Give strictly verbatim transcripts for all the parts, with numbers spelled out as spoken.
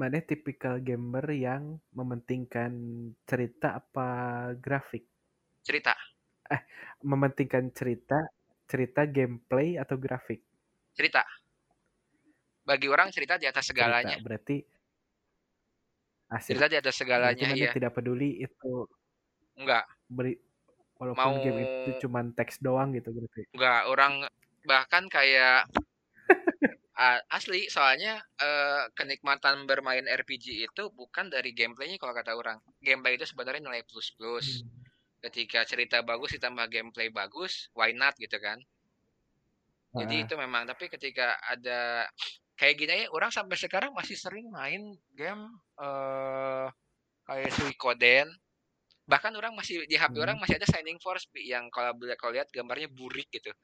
Mana tipikal gamer yang mementingkan cerita apa grafik? Cerita. Eh, mementingkan cerita, cerita gameplay atau grafik? Cerita. Bagi orang cerita di atas segalanya. Cerita, berarti asik. Cerita di atas segalanya, berarti ya. Tidak peduli itu. Enggak. Beri, walaupun Mau... game itu cuma teks doang gitu berarti. Enggak, orang bahkan kayak asli, soalnya eh, kenikmatan bermain R P G itu bukan dari gameplaynya kalau kata orang. Gameplay itu sebenarnya nilai plus-plus. Hmm. Ketika cerita bagus ditambah gameplay bagus, why not gitu kan? Ah. Jadi itu memang, tapi ketika ada kayak gini aja, orang sampai sekarang masih sering main game eh, kayak Suikoden. Bahkan orang masih di H P hmm. orang masih ada Shining Force yang kalau kalau lihat gambarnya burik gitu.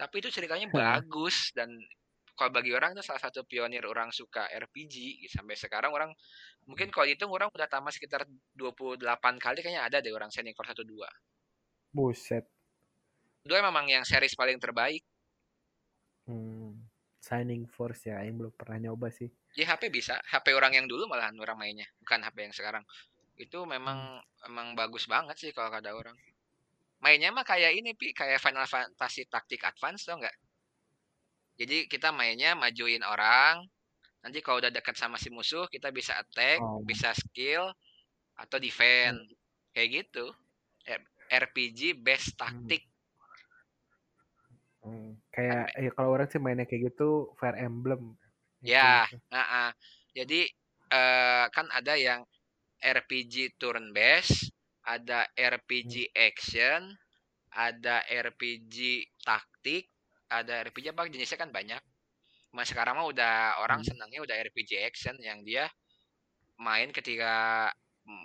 Tapi itu ceritanya bagus dan kalau bagi orang itu salah satu pionir orang suka R P G. Sampai sekarang orang, mungkin kalau dihitung orang udah tamat sekitar dua puluh delapan kali kayaknya ada deh orang Shining Force satu dua. Buset. Dua memang yang series paling terbaik. Hmm, Shining Force ya, yang belum pernah nyoba sih. Ya H P bisa, H P orang yang dulu malahan orang mainnya, bukan H P yang sekarang. Itu memang emang bagus banget sih kalau kata orang. Mainnya mah kayak ini, Pi, kayak Final Fantasy Tactics Advance tau nggak? Jadi kita mainnya majuin orang. Nanti kalau udah dekat sama si musuh, kita bisa attack, oh. bisa skill, atau defend. Hmm. Kayak gitu. R P G based tactic. Hmm. Kayak ya, kalau orang sih mainnya kayak gitu Fire Emblem. Ya, gitu. Nah, jadi uh, kan ada yang R P G turn based, ada R P G action, ada R P G taktik. Ada R P G apa jenisnya kan banyak. Mas sekarang mah udah orang senangnya udah R P G action yang dia main ketika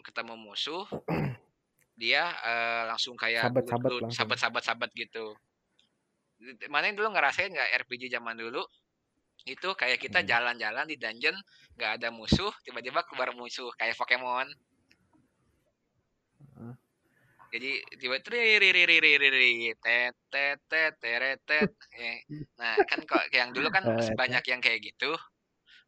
ketemu musuh dia uh, langsung kayak sabat-sabat-sabat gitu. Mana yang dulu ngerasain nggak R P G zaman dulu? Itu kayak kita jalan-jalan di dungeon nggak ada musuh tiba-tiba keluar musuh kayak Pokemon. Jadi tiba riririririri tet tet tet teretet. Nah, kan kok yang dulu kan banyak yang kayak gitu.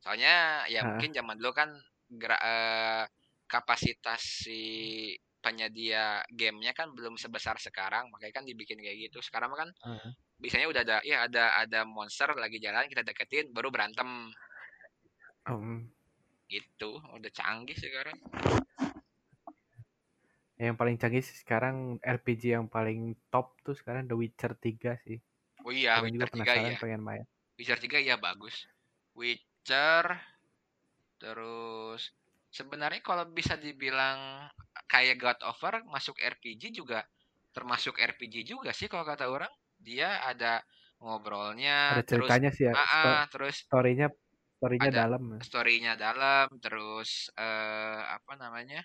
Soalnya ya mungkin zaman dulu kan gerak, eh, kapasitas si penyedia gamenya kan belum sebesar sekarang, makanya kan dibikin kayak gitu. Sekarang kan uh-huh. biasanya udah ada ya ada ada monster lagi jalan kita deketin baru berantem. Um. Gitu, udah canggih sekarang. Yang paling canggih sih sekarang R P G yang paling top tuh sekarang The Witcher tiga sih. Oh iya, Kalian Witcher tiga ya. Pengen main. Witcher tiga ya bagus. Witcher terus sebenarnya kalau bisa dibilang kayak God of War masuk R P G juga, termasuk R P G juga sih kalau kata orang. Dia ada ngobrolnya, ada ceritanya terus, sih ya. Aa, terus story-nya story-nya dalam. Story-nya dalam, terus eh, apa namanya?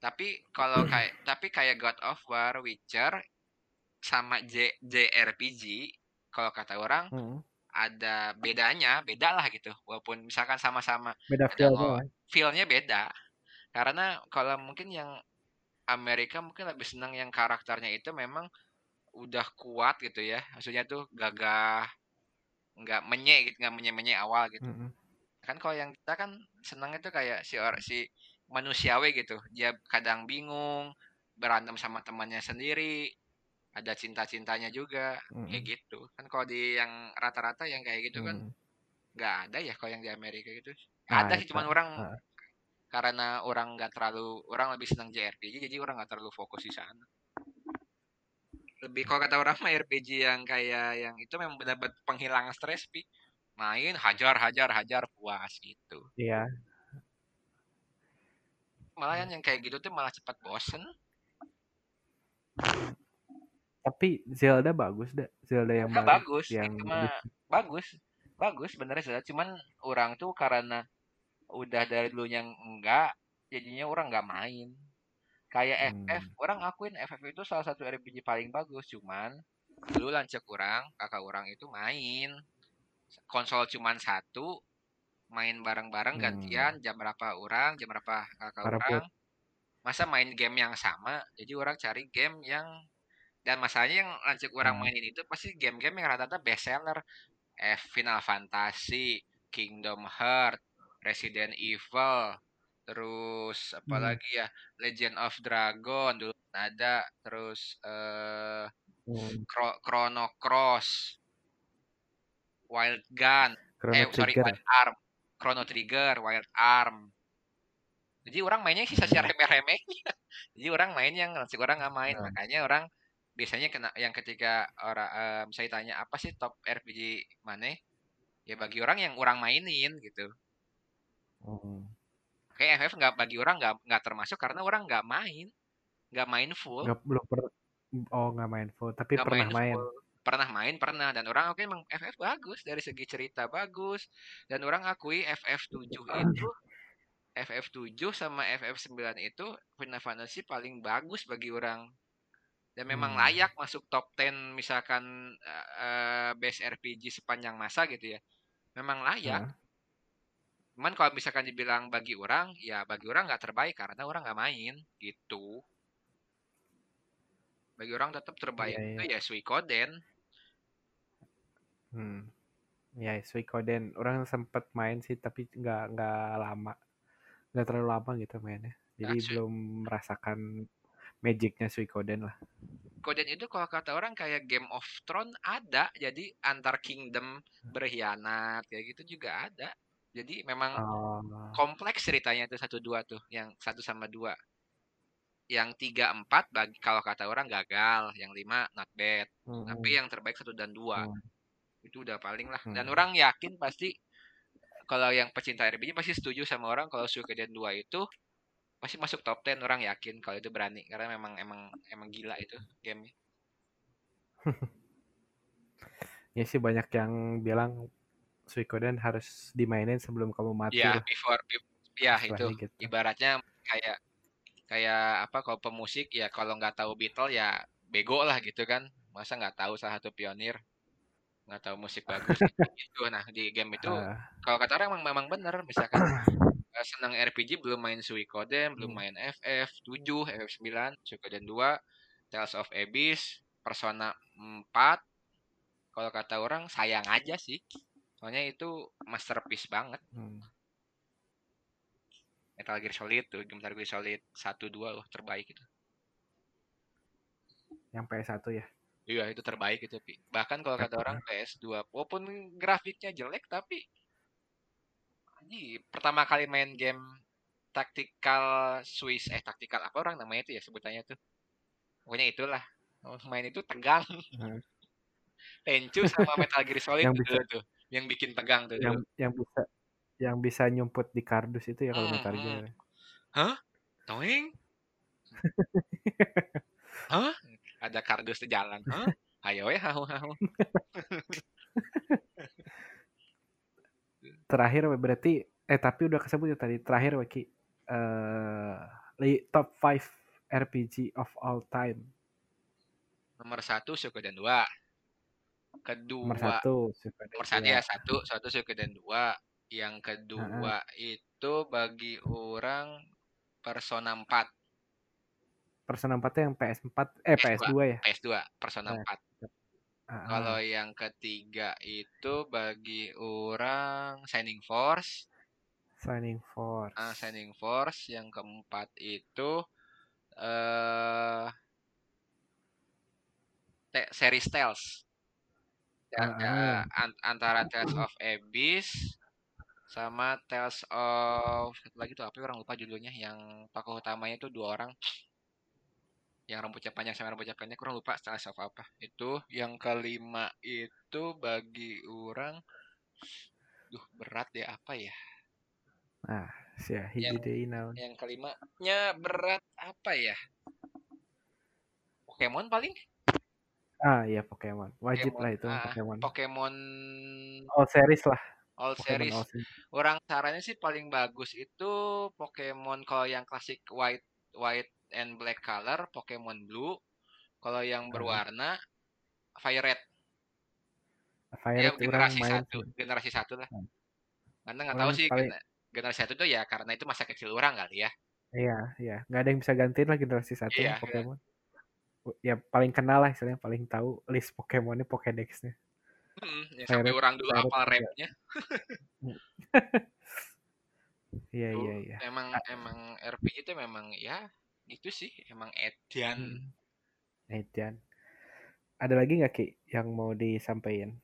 Tapi kalau kayak tapi kayak God of War, Witcher sama J, J R P G kalau kata orang hmm. ada bedanya, bedalah gitu. Walaupun misalkan sama-sama beda feel oh, feel-nya beda. Karena kalau mungkin yang Amerika mungkin lebih senang yang karakternya itu memang udah kuat gitu ya. Maksudnya tuh gagah, enggak menye gitu, enggak menye-menye awal gitu. Hmm. Kan kalau yang kita kan senang itu kayak si si manusiawi gitu, dia kadang bingung, berantem sama temannya sendiri, ada cinta-cintanya juga, mm. kayak gitu. Kan kalau di yang rata-rata yang kayak gitu mm. kan, nggak ada ya kalau yang di Amerika gitu. Nah, ada sih, cuman orang nah. karena orang nggak terlalu, orang lebih senang J R P G, jadi orang nggak terlalu fokus di sana. Lebih kalau kata orang mah R P G yang kayak yang itu memang benar-benar penghilangan stres, pi main hajar-hajar-hajar puas gitu. Iya. Yeah. Malah yang kayak gitu tuh malah cepat bosen. Tapi Zelda bagus dah. Zelda yang nah, bagus. Yang cuma bagus. Bagus benernya Zelda. Cuman orang tuh karena udah dari dulu yang enggak, jadinya orang enggak main. Kayak hmm. F F, orang akuin F F itu salah satu R P G paling bagus. Cuman dulu lancek orang, kakak orang itu main. Konsol cuman satu. Main bareng-bareng gantian hmm. jam berapa orang, jam berapa kakak orang. Masa main game yang sama, jadi orang cari game yang dan masalahnya yang lanjut orang hmm. mainin itu pasti game-game yang rata-rata bestseller. Eh, Final Fantasy, Kingdom Hearts, Resident Evil, terus apalagi hmm. ya Legend of Dragon dulu ada, terus uh, hmm. Cro- Chrono Cross, Wild Gun, Chrono eh sorry Trigger. Wild Arm, Chrono Trigger, Wild Arm. Jadi orang mainnya sisa-sisa remeh-remehnya. Jadi orang main yang nanti orang nggak main, hmm. makanya orang biasanya kena yang ketika orang uh, misalnya tanya apa sih top R P G mana, ya bagi orang yang orang mainin gitu. Hmm. Kayak F F nggak bagi orang nggak nggak termasuk karena orang nggak main, nggak main full. Nggak belum per, oh nggak main full, tapi gak pernah main. Full. Pernah main pernah dan orang oke okay, emang F F bagus dari segi cerita bagus dan orang akui F F tujuh itu F F tujuh sama F F sembilan itu Final Fantasy paling bagus bagi orang dan memang hmm. layak masuk top sepuluh misalkan uh, best R P G sepanjang masa gitu ya, memang layak. hmm. Cuman kalau misalkan dibilang bagi orang ya bagi orang nggak terbaik karena orang nggak main gitu. Bagi orang tetap terbaik yeah, itu yeah. ya Suikoden. Hmm, ya yeah, Suikoden. Orang sempat main sih, tapi nggak nggak lama, nggak terlalu lama gitu mainnya. Jadi nah, belum Su- merasakan magicnya Suikoden lah. Suikoden itu kalau kata orang kayak Game of Thrones ada, jadi antar kingdom berkhianat kayak gitu juga ada. Jadi memang oh. kompleks ceritanya itu satu dua tuh, yang satu sama dua. Yang tiga empat bagi kalau kata orang gagal, yang lima not bad, mm-hmm. tapi yang terbaik satu dan dua mm. itu udah paling lah. Dan mm. orang yakin pasti kalau yang pecinta R P G pasti setuju sama orang kalau Suikoden dua itu pasti masuk top sepuluh, orang yakin kalau itu berani karena memang emang emang gila itu gamenya. Ya sih banyak yang bilang Suikoden harus dimainin sebelum kamu mati. Ya before, before ya itu gitu. Ibaratnya kayak kayak apa kalau pemusik ya kalau nggak tahu Beatles ya bego lah gitu kan, masa nggak tahu salah satu pionir, nggak tahu musik bagus gitu. Nah di game itu uh. kalau kata orang memang benar, misalkan senang R P G belum main Suikoden, belum main F F tujuh, F F sembilan, Suikoden dua, Tales of Abyss, Persona empat, kalau kata orang sayang aja sih, soalnya itu masterpiece banget. hmm. Metal Gear Solid tuh, Metal Gear Solid satu dua loh terbaik itu. Yang P S satu ya? Iya itu terbaik itu. Bahkan kalau kata orang P S dua walaupun grafiknya jelek tapi ini pertama kali main game tactical Swiss eh tactical apa orang namanya itu ya sebutannya tuh. Pokoknya itulah. Main itu tegang. Hmm. Tenchu sama Metal Gear Solid yang itu tuh yang bikin tegang tuh. Yang dulu. yang bisa yang bisa nyumput di kardus itu ya kalau Metal Gear. Hah? Toing? Hah? Ada kardus di jalan. Hah? Ayo ya, hau hau. Terakhir berarti eh tapi udah kesebut ya tadi. Terakhir Waki eh uh, top lima R P G of all time. Nomor satu Suikoden dua. Kedua nomor satu Suikoden. Nomor satu ya satu, satu Suikoden dua. Yang kedua nah. itu bagi orang Persona empat. Persona empat itu yang P S empat eh P S dua ya? P S dua, Persona nah. empat. Nah. Kalau yang ketiga itu bagi orang Shining Force. Shining Force. Ah, Shining Force. Yang keempat itu eh uh, te- seri Tales. Yang nah. uh, antara Tales of Abyss sama Tales of satu lagi tuh apa orang lupa judulnya, yang tokoh utamanya itu dua orang yang rambutnya panjang sama rambutnya pendek, kurang lupa Tales of apa itu. Yang kelima itu bagi orang duh berat ya apa ya nah sia hiji now yang kelimanya berat apa ya Pokemon paling. Ah iya Pokemon wajib Pokemon, lah itu ah, Pokemon Pokemon oh series lah All series. All series. Orang sarannya sih paling bagus itu Pokemon kalau yang klasik white white and black color, Pokemon Blue. Kalau yang berwarna Fire Red. Fire Red ya, generasi satu, main. generasi satu lah. Hmm. Karena nggak tahu sih paling... generasi satu itu ya karena itu masa kecil orang kali ya. Iya, iya, nggak ada yang bisa gantiin lah generasi satu iya, Pokemon. Iya. Ya paling kenal lah istilahnya, paling tahu list Pokemonnya, Pokédex-nya. Hmm, ya sampai orang dulu hafal rapnya. Iya iya iya. Emang A- emang R P G itu memang ya gitu sih, emang edan. Hmm. Edan. Ada lagi nggak Ki yang mau disampaikan?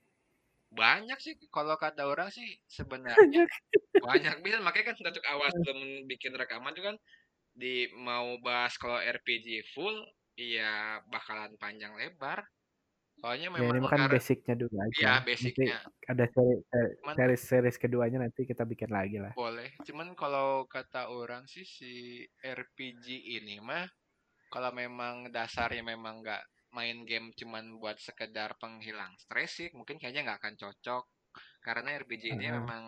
Banyak sih, kalau kata orang sih sebenarnya banyak bisa, makanya kan untuk awal sebelum bikin rekaman itu kan di mau bahas kalau R P G full, iya bakalan panjang lebar. Soalnya memang ya, ini kan basicnya dulu aja. Iya basicnya. Nanti ada seri, eh, seri series keduanya nanti kita bikin lagi lah. Boleh. Cuman kalau kata orang sih si R P G ini mah kalau memang dasarnya memang nggak main game cuman buat sekedar penghilang stres sih, mungkin kayaknya nggak akan cocok karena R P G ini uh-huh. memang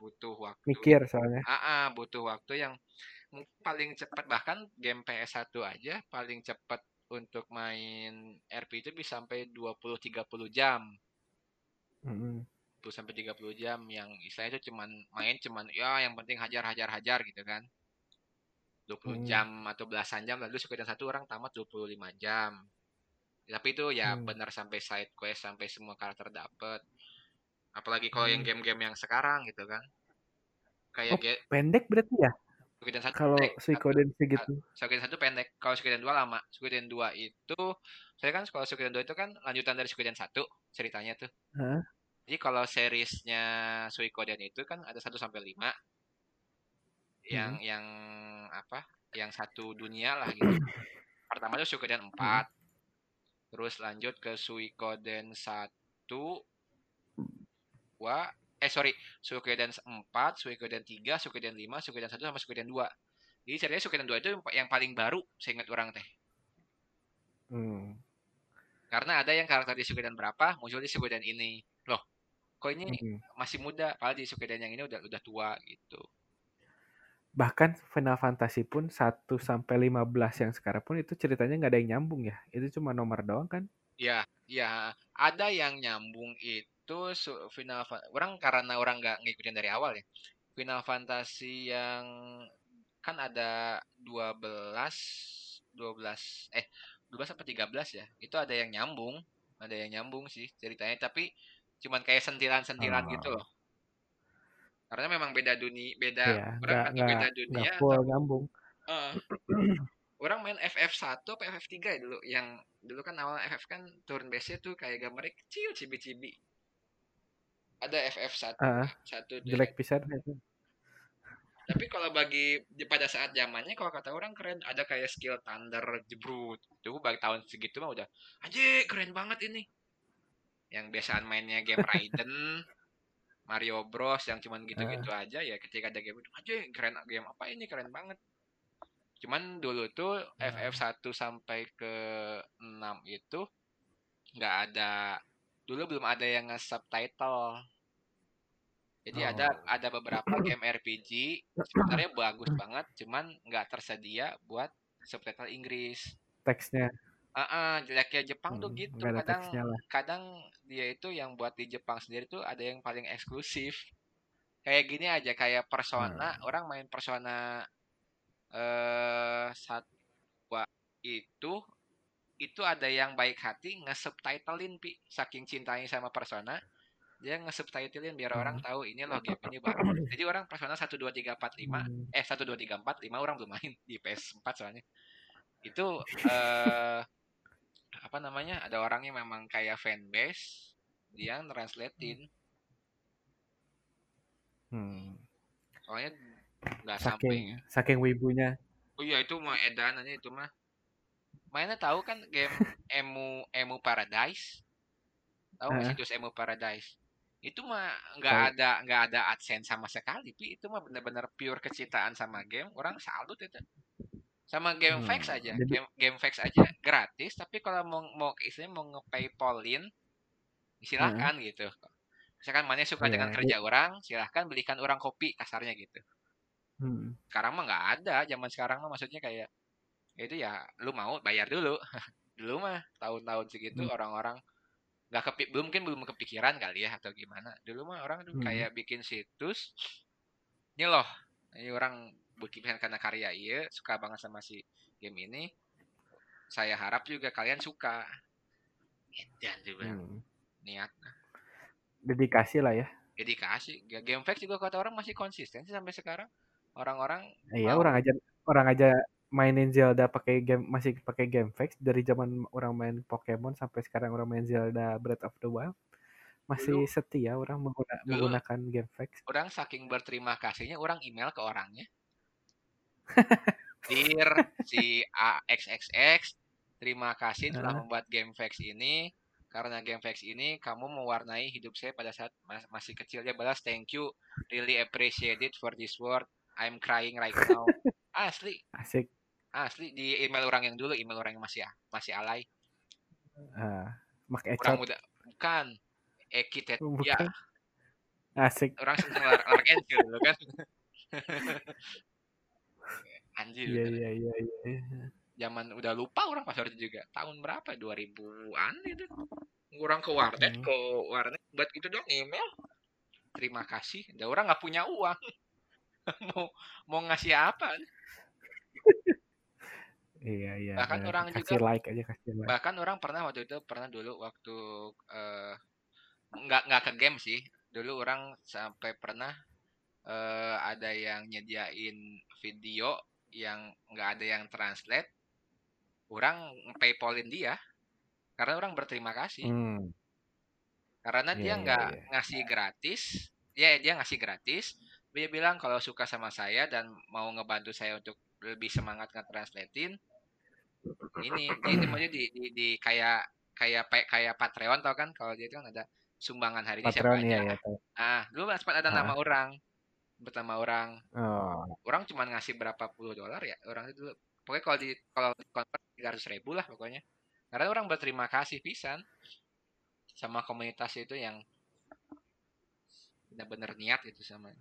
butuh waktu. Mikir soalnya. Ah butuh waktu yang paling cepat, bahkan game P S satu aja paling cepat untuk main R P G itu bisa sampai dua puluh sampai tiga puluh jam. Mm-hmm. dua puluh sampai tiga puluh jam yang istilahnya itu cuman main cuman ya yang penting hajar-hajar-hajar gitu kan. dua puluh mm. jam atau belasan jam, lalu Suikoden satu orang tamat dua puluh lima jam. Tapi itu ya hmm. benar sampai side quest, sampai semua karakter dapat. Apalagi kalau hmm. yang game-game yang sekarang gitu kan. Kayak oh, ge- pendek berarti ya? Suikoden satu kalau Suikoden segitu. Suikoden satu pendek, kalau Suikoden dua lama. Suikoden dua itu saya kan kalau Suikoden dua itu kan lanjutan dari Suikoden satu ceritanya tuh. Huh? Jadi kalau seriesnya Suikoden itu kan ada satu sampai lima. Yang hmm. yang apa? Yang satu dunia lah gitu. Pertama itu Suikoden empat. Hmm. Terus lanjut ke Suikoden satu, wah, eh sorry, Suikoden empat, Suikoden tiga, Suikoden lima, Suikoden satu, sama Suikoden dua. Jadi ceritanya Suikoden dua itu yang paling baru, saya ingat orang teh. Hmm. Karena ada yang karakter di Suikoden berapa, muncul di Suikoden ini. Loh, kok ini hmm. masih muda, padahal di Suikoden yang ini udah udah tua gitu. Bahkan Final Fantasy pun satu sampai lima belas yang sekarang pun itu ceritanya nggak ada yang nyambung ya. Itu cuma nomor doang kan? Ya, ya. Ada yang nyambung itu Final Fantasy. Orang karena orang nggak ngikutin dari awal ya. Final Fantasy yang kan ada dua belas, dua belas, eh dua belas apa tiga belas ya. Itu ada yang nyambung, ada yang nyambung sih ceritanya. Tapi cuman kayak sentilan-sentilan oh. gitu loh. Karena memang beda dunia, beda ya, orang gak, kan gak, beda dunia full nyambung. Uh, orang main F F satu atau F F tiga ya dulu, yang dulu kan awal F F kan turn base-nya tuh kayak gambarnya kecil cibi-cibi. Ada F F satu, uh, satu jelek pisan. Tapi kalau bagi pada saat zamannya kalau kata orang keren, ada kayak skill thunder jebrut. Itu bagi tahun segitu mah udah anjir keren banget ini. Yang biasaan mainnya game Raiden Mario Bros yang cuman gitu-gitu uh. aja ya, ketika ada game itu aja keren, game apa ini keren banget. Cuman dulu tuh uh. F F satu sampai ke enam itu enggak ada, dulu belum ada yang nge-subtitle. Jadi oh. ada ada beberapa game R P G sebenarnya bagus banget cuman enggak tersedia buat subtitle Inggris. Teksnya Uh-uh, jeleknya Jepang hmm, tuh gitu kadang kadang dia itu yang buat di Jepang sendiri tuh ada yang paling eksklusif kayak gini aja kayak Persona hmm. orang main Persona eh uh, satu itu itu ada yang baik hati nge-subtitlein Pi saking cintanya sama Persona dia nge-subtitlein biar hmm. orang tahu ini loh game ini baru jadi orang Persona satu dua tiga empat lima hmm. eh satu dua tiga empat lima orang belum main di P S empat soalnya itu uh, apa namanya ada orangnya memang kayak fanbase dia translatein hmm. soalnya nggak sampai saking wibunya oh iya itu mah edanannya itu mah mainnya tahu kan game Emu Emu Paradise tahu nggak situs Emu Paradise itu mah nggak ada nggak ada adsense sama sekali Pi itu mah benar-benar pure kecintaan sama game orang salut itu sama game hmm. GameFAQs aja, game GameFAQs aja gratis. Tapi kalau mau mau istilahnya mau nge-paypalin, silahkan hmm. gitu. Misalkan mana suka yeah. dengan kerja orang, silahkan belikan orang kopi kasarnya gitu. Hmm. Sekarang mah nggak ada, zaman sekarang mah maksudnya kayak itu ya, lu mau bayar dulu. Dulu mah tahun-tahun segitu hmm. orang-orang nggak kepi, belum mungkin belum kepikiran kali ya atau gimana. Dulu mah orang dulu hmm. kayak bikin situs, ini loh, ini orang bukan karena karya iya suka banget sama si game ini saya harap juga kalian suka dan juga hmm. niat dedikasi lah ya dedikasi GameFAQs juga kata orang masih konsisten sih sampai sekarang Orang-orang iya, mau... orang aja orang aja mainin Zelda pakai game, masih pakai GameFAQs dari zaman orang main Pokemon sampai sekarang orang main Zelda Breath of the Wild. Masih dulu, setia orang mengguna, dulu, menggunakan GameFAQs. Orang saking berterima kasihnya orang email ke orangnya. Dear si A X X X, terima kasih telah uh-huh. membuat GameFAQs ini. Karena GameFAQs ini kamu mewarnai hidup saya pada saat mas- masih kecil. Dia balas, thank you, really appreciate it for this word. I'm crying right now. Asli. Asik. Asli di email orang yang dulu, email orang yang masih masih alay. Uh, mak ecot. Orang muda. Bukan. Ekitet ya. Asik. Orang seneng lark and kill dulu kan. Anjir. Iya iya iya iya. Zaman udah lupa orang pas waktu juga. Tahun berapa? dua ribuan itu. Orang ke warnet, hmm. ke warnet buat gitu dong email. Terima kasih. Ada orang enggak punya uang. mau mau ngasih apa? Iya iya. Bahkan nah, orang kasih juga, like aja kasih like. Bahkan orang pernah waktu itu pernah dulu waktu uh, nggak nggak ke game sih dulu orang sampai pernah uh, ada yang nyediain video yang nggak ada yang translate, orang paypalin dia karena orang berterima kasih hmm. karena yeah, dia nggak yeah, yeah. ngasih gratis, ya dia ngasih gratis, dia bilang kalau suka sama saya dan mau ngebantu saya untuk lebih semangat nge-translatein ini, ini maksudnya di, di, di kayak kayak kayak Patreon tau kan kalau dia itu kan ada sumbangan hari ini Patreon, siapa aja. Iya, iya. Ah, dulu sempat ada ah. nama orang, pertama orang. Oh. Orang cuma ngasih berapa puluh dolar ya. Orang itu dulu. Pokoknya kalau di kalau convert tiga ratus ribu lah pokoknya. Karena orang berterima kasih pisan sama komunitas itu yang benar-benar niat gitu sama.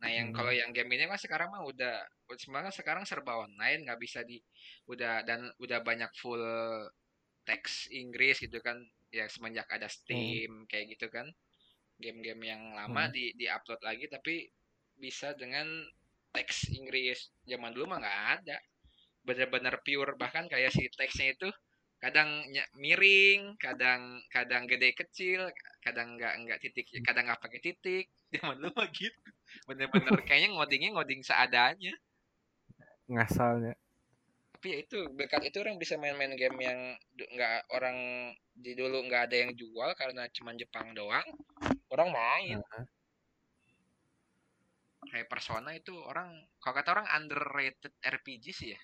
Nah, yang hmm. kalau yang game ini kan sekarang mah udah sebenarnya sekarang serba online, enggak bisa di udah dan udah banyak full teks Inggris gitu kan. Ya semenjak ada Steam hmm. kayak gitu kan, game-game yang lama hmm. di di-upload lagi tapi bisa dengan teks Inggris. Zaman dulu mah nggak ada, benar-benar pure, bahkan kayak si teksnya itu kadang miring, kadang kadang gede kecil, kadang nggak nggak titik, kadang nggak pakai titik. Zaman dulu mah gitu, benar-benar kayaknya ngodingnya ngoding seadanya, ngasalnya. Tapi ya itu berkat itu orang bisa main-main game yang nggak orang di dulu nggak ada yang jual karena cuma Jepang doang orang main. Uh-huh. Kayak Persona itu orang kalau kata orang underrated R P G sih ya.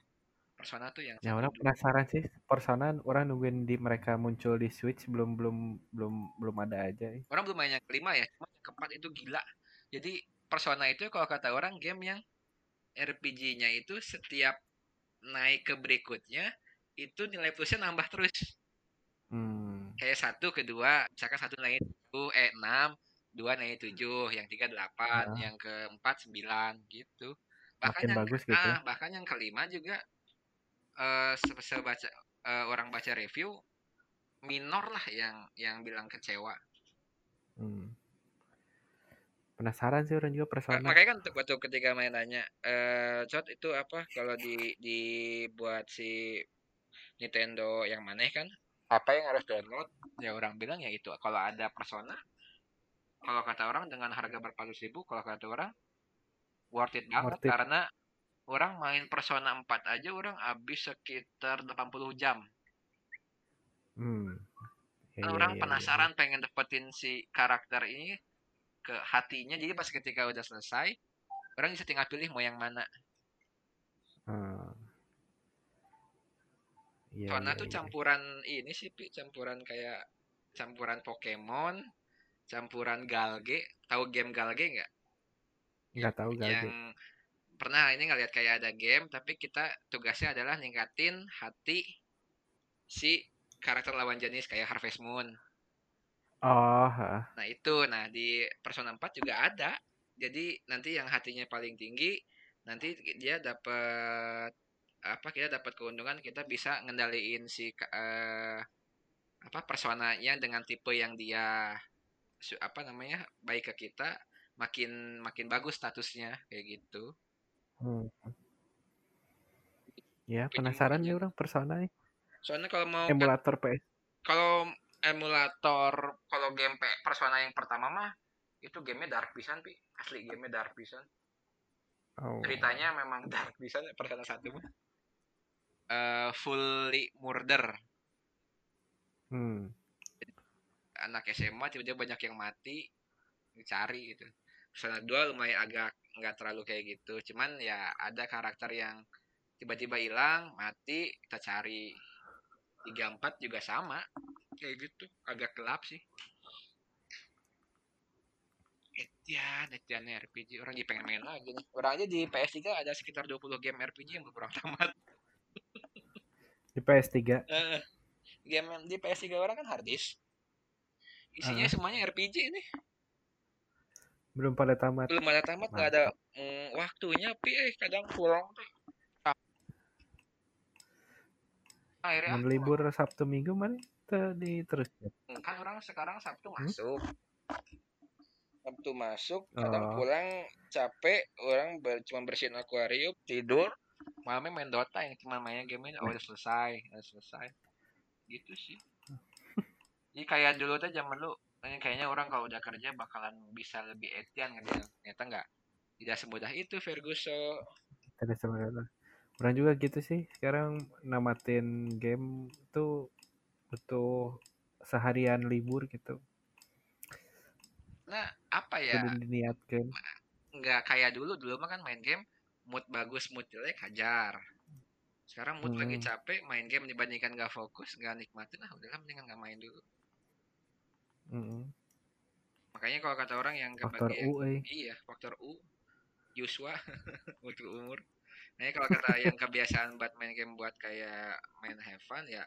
Persona tuh yang ya orang dulu. Penasaran sih Persona, orang nungguin di mereka muncul di Switch belum belum belum belum ada aja. Ya. Orang belum main yang kelima ya, cuma yang keempat itu gila. Jadi Persona itu kalau kata orang game yang R P G-nya itu setiap naik ke berikutnya itu nilai plusnya nambah terus. Hmm. Kayak satu ke dua, misalkan satu naik tujuh, eh enam, dua naik tujuh, yang tiga delapan, yang keempat sembilan gitu. Bahkan yang, bagus gitu. Ah, bahkan yang kelima juga uh, sebaca uh, orang baca review minor lah yang yang bilang kecewa. Hmm. Penasaran sih orang juga Persona. Makanya kan waktu ketika main nanya, eh Cot itu apa kalau di dibuat si Nintendo yang mana kan? Apa yang harus download? Ya orang bilang ya itu kalau ada Persona, kalau kata orang dengan harga berpuluh ribu, kalau kata orang worth it banget worth it. Karena orang main Persona empat aja orang habis sekitar delapan puluh jam. Hmm. Ya, orang ya, ya, penasaran ya. Pengen dapetin si karakter ini ke hatinya, jadi pas ketika udah selesai orang bisa tinggal pilih mau yang mana. Hmm. Yeah, Persona yeah, tuh yeah. campuran ini sih, Pi. Campuran kayak campuran Pokemon, campuran Galge. Tahu game Galge nggak? Nggak tahu Galge. Yang pernah ini ngeliat kayak ada game, tapi kita tugasnya adalah ningkatin hati si karakter lawan jenis kayak Harvest Moon. Oh, huh. Nah itu, nah di Persona empat juga ada. Jadi nanti yang hatinya paling tinggi, nanti dia dapat apa? Kita dapat keuntungan, kita bisa ngendaliin si uh, apa personanya dengan tipe yang dia apa namanya baik ke kita, makin makin bagus statusnya kayak gitu. Hmm. Ya penasaran nih orang Persona. Soalnya kalau mau emulator P S. Kalau emulator kalau game Persona yang pertama mah itu gamenya dark pisan, Pi. Asli gamenya dark pisan. Oh. Ceritanya memang dark bisa Persona satu mah. Uh, fully murder. Hmm. Anak S M A tiba-tiba banyak yang mati, dicari gitu. Persona dua lumayan agak enggak terlalu kayak gitu. Cuman ya ada karakter yang tiba-tiba hilang, mati, kita cari. Tiga empat juga sama. Kayak gitu, agak gelap sih. Ya, netian R P G. Orang jadi pengen main lagi nih. Orang aja di P S tiga ada sekitar dua puluh game R P G yang belum orang tamat. Di P S tiga? Uh, game di P S tiga orang kan hard disk. Isinya uh. semuanya R P G ini. Belum pada tamat. Belum pada tamat, nggak ada mm, waktunya. Tapi eh, kadang pulang. Akhirnya libur Sabtu Minggu mana tadi terus. Kan orang sekarang Sabtu hmm? masuk. Sabtu masuk, kadang oh. pulang capek, orang ber, cuma bersihin akuarium, tidur, malamnya main Dota yang cuma mainnya game ini, oh udah selesai, udah selesai, gitu sih. Jadi kayak dulu tuh zaman lu, kayaknya orang kalau udah kerja bakalan bisa lebih etian kan, ternyata nggak, tidak semudah itu, Ferguson. Tidak semudah itu. Orang juga gitu sih, sekarang namatin game tuh butuh seharian libur gitu. Nah, apa ya? Nggak kayak dulu, dulu mah kan main game mood bagus, mood jelek hajar. Sekarang mood hmm. lagi capek, main game dibandingkan nggak fokus, nggak nikmatin, ah udahlah mendingan nggak main dulu. Hmm. Makanya kalau kata orang yang faktor kebagian, U, eh. iya faktor U, Joshua untuk umur. Nah kalau kata yang kebiasaan buat main game buat kayak main have fun ya.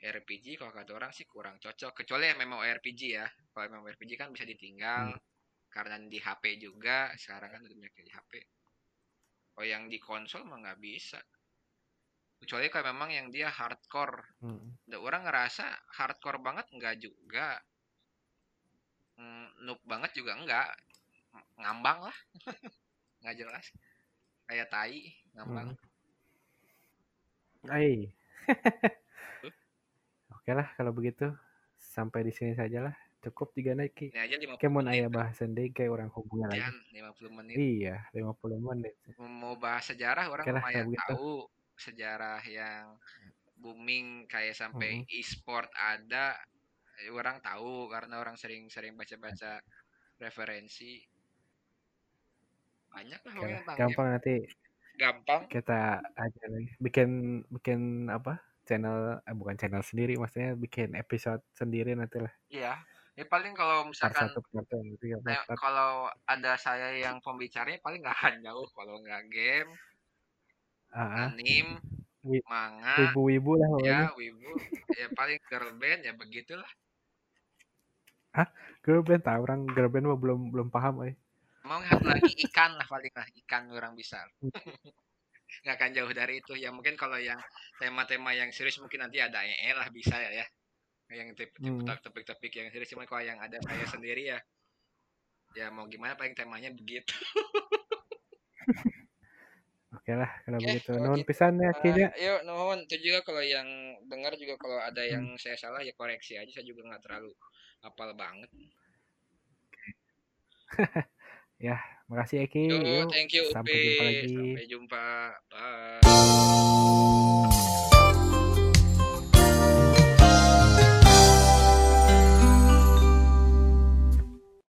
R P G kalau kata orang sih kurang cocok, kecuali yang memang R P G ya. Kalau memang R P G kan bisa ditinggal hmm. karena di H P juga. Sekarang kan udah banyak di H P. Kalau yang di konsol mah nggak bisa. Kecuali kalau memang yang dia hardcore. Hmm. Udah orang ngerasa hardcore banget nggak juga, mm, noob banget juga nggak, ngambang lah, nggak jelas. Kayak tai ngambang. Hai. Hmm. Oke lah kalau begitu sampai di sini sajalah, cukup tiga naiki. Kayak mau nanya bahasan deh kayak orang hubungan lagi. lima puluh menit. Iya, lima puluh menit. Mau bahas sejarah orang lumayan tahu sejarah yang booming kayak sampai hmm. e-sport ada, orang tahu karena orang sering-sering baca-baca referensi. Banyak lah orang tahu. Gampang ya. Nanti. Gampang. Kita aja lagi bikin bikin apa? channel eh, bukan channel sendiri maksudnya bikin episode sendiri nantilah. Iya, ya paling kalau misalkan nah, kalau ada saya yang pembicaranya paling nggak akan jauh kalau nggak game, uh-huh. anime, w- manga, wibu-wibu lah ya, wibu, ya paling girl band ya begitulah. Hah, girl band? Tahu orang girl band mah belum belum paham eh. Mau satu lagi ikan lah paling lah ikan orang bisa. Nggak akan jauh dari itu ya, mungkin kalau yang tema-tema yang serius mungkin nanti ada E E lah bisa ya ya yang topik-topik yang serius, cuma kalau yang ada saya sendiri ya ya mau gimana paling temanya begitu. Oke lah kalau okay, begitu nuhun pisan ya akhirnya uh, yuk nuhun itu juga kalau yang dengar juga kalau ada yang hmm. saya salah ya koreksi aja, saya juga nggak terlalu hafal banget. Ya, makasih Eki. Yo, thank you, sampai jumpa lagi. Sampai jumpa. Bye.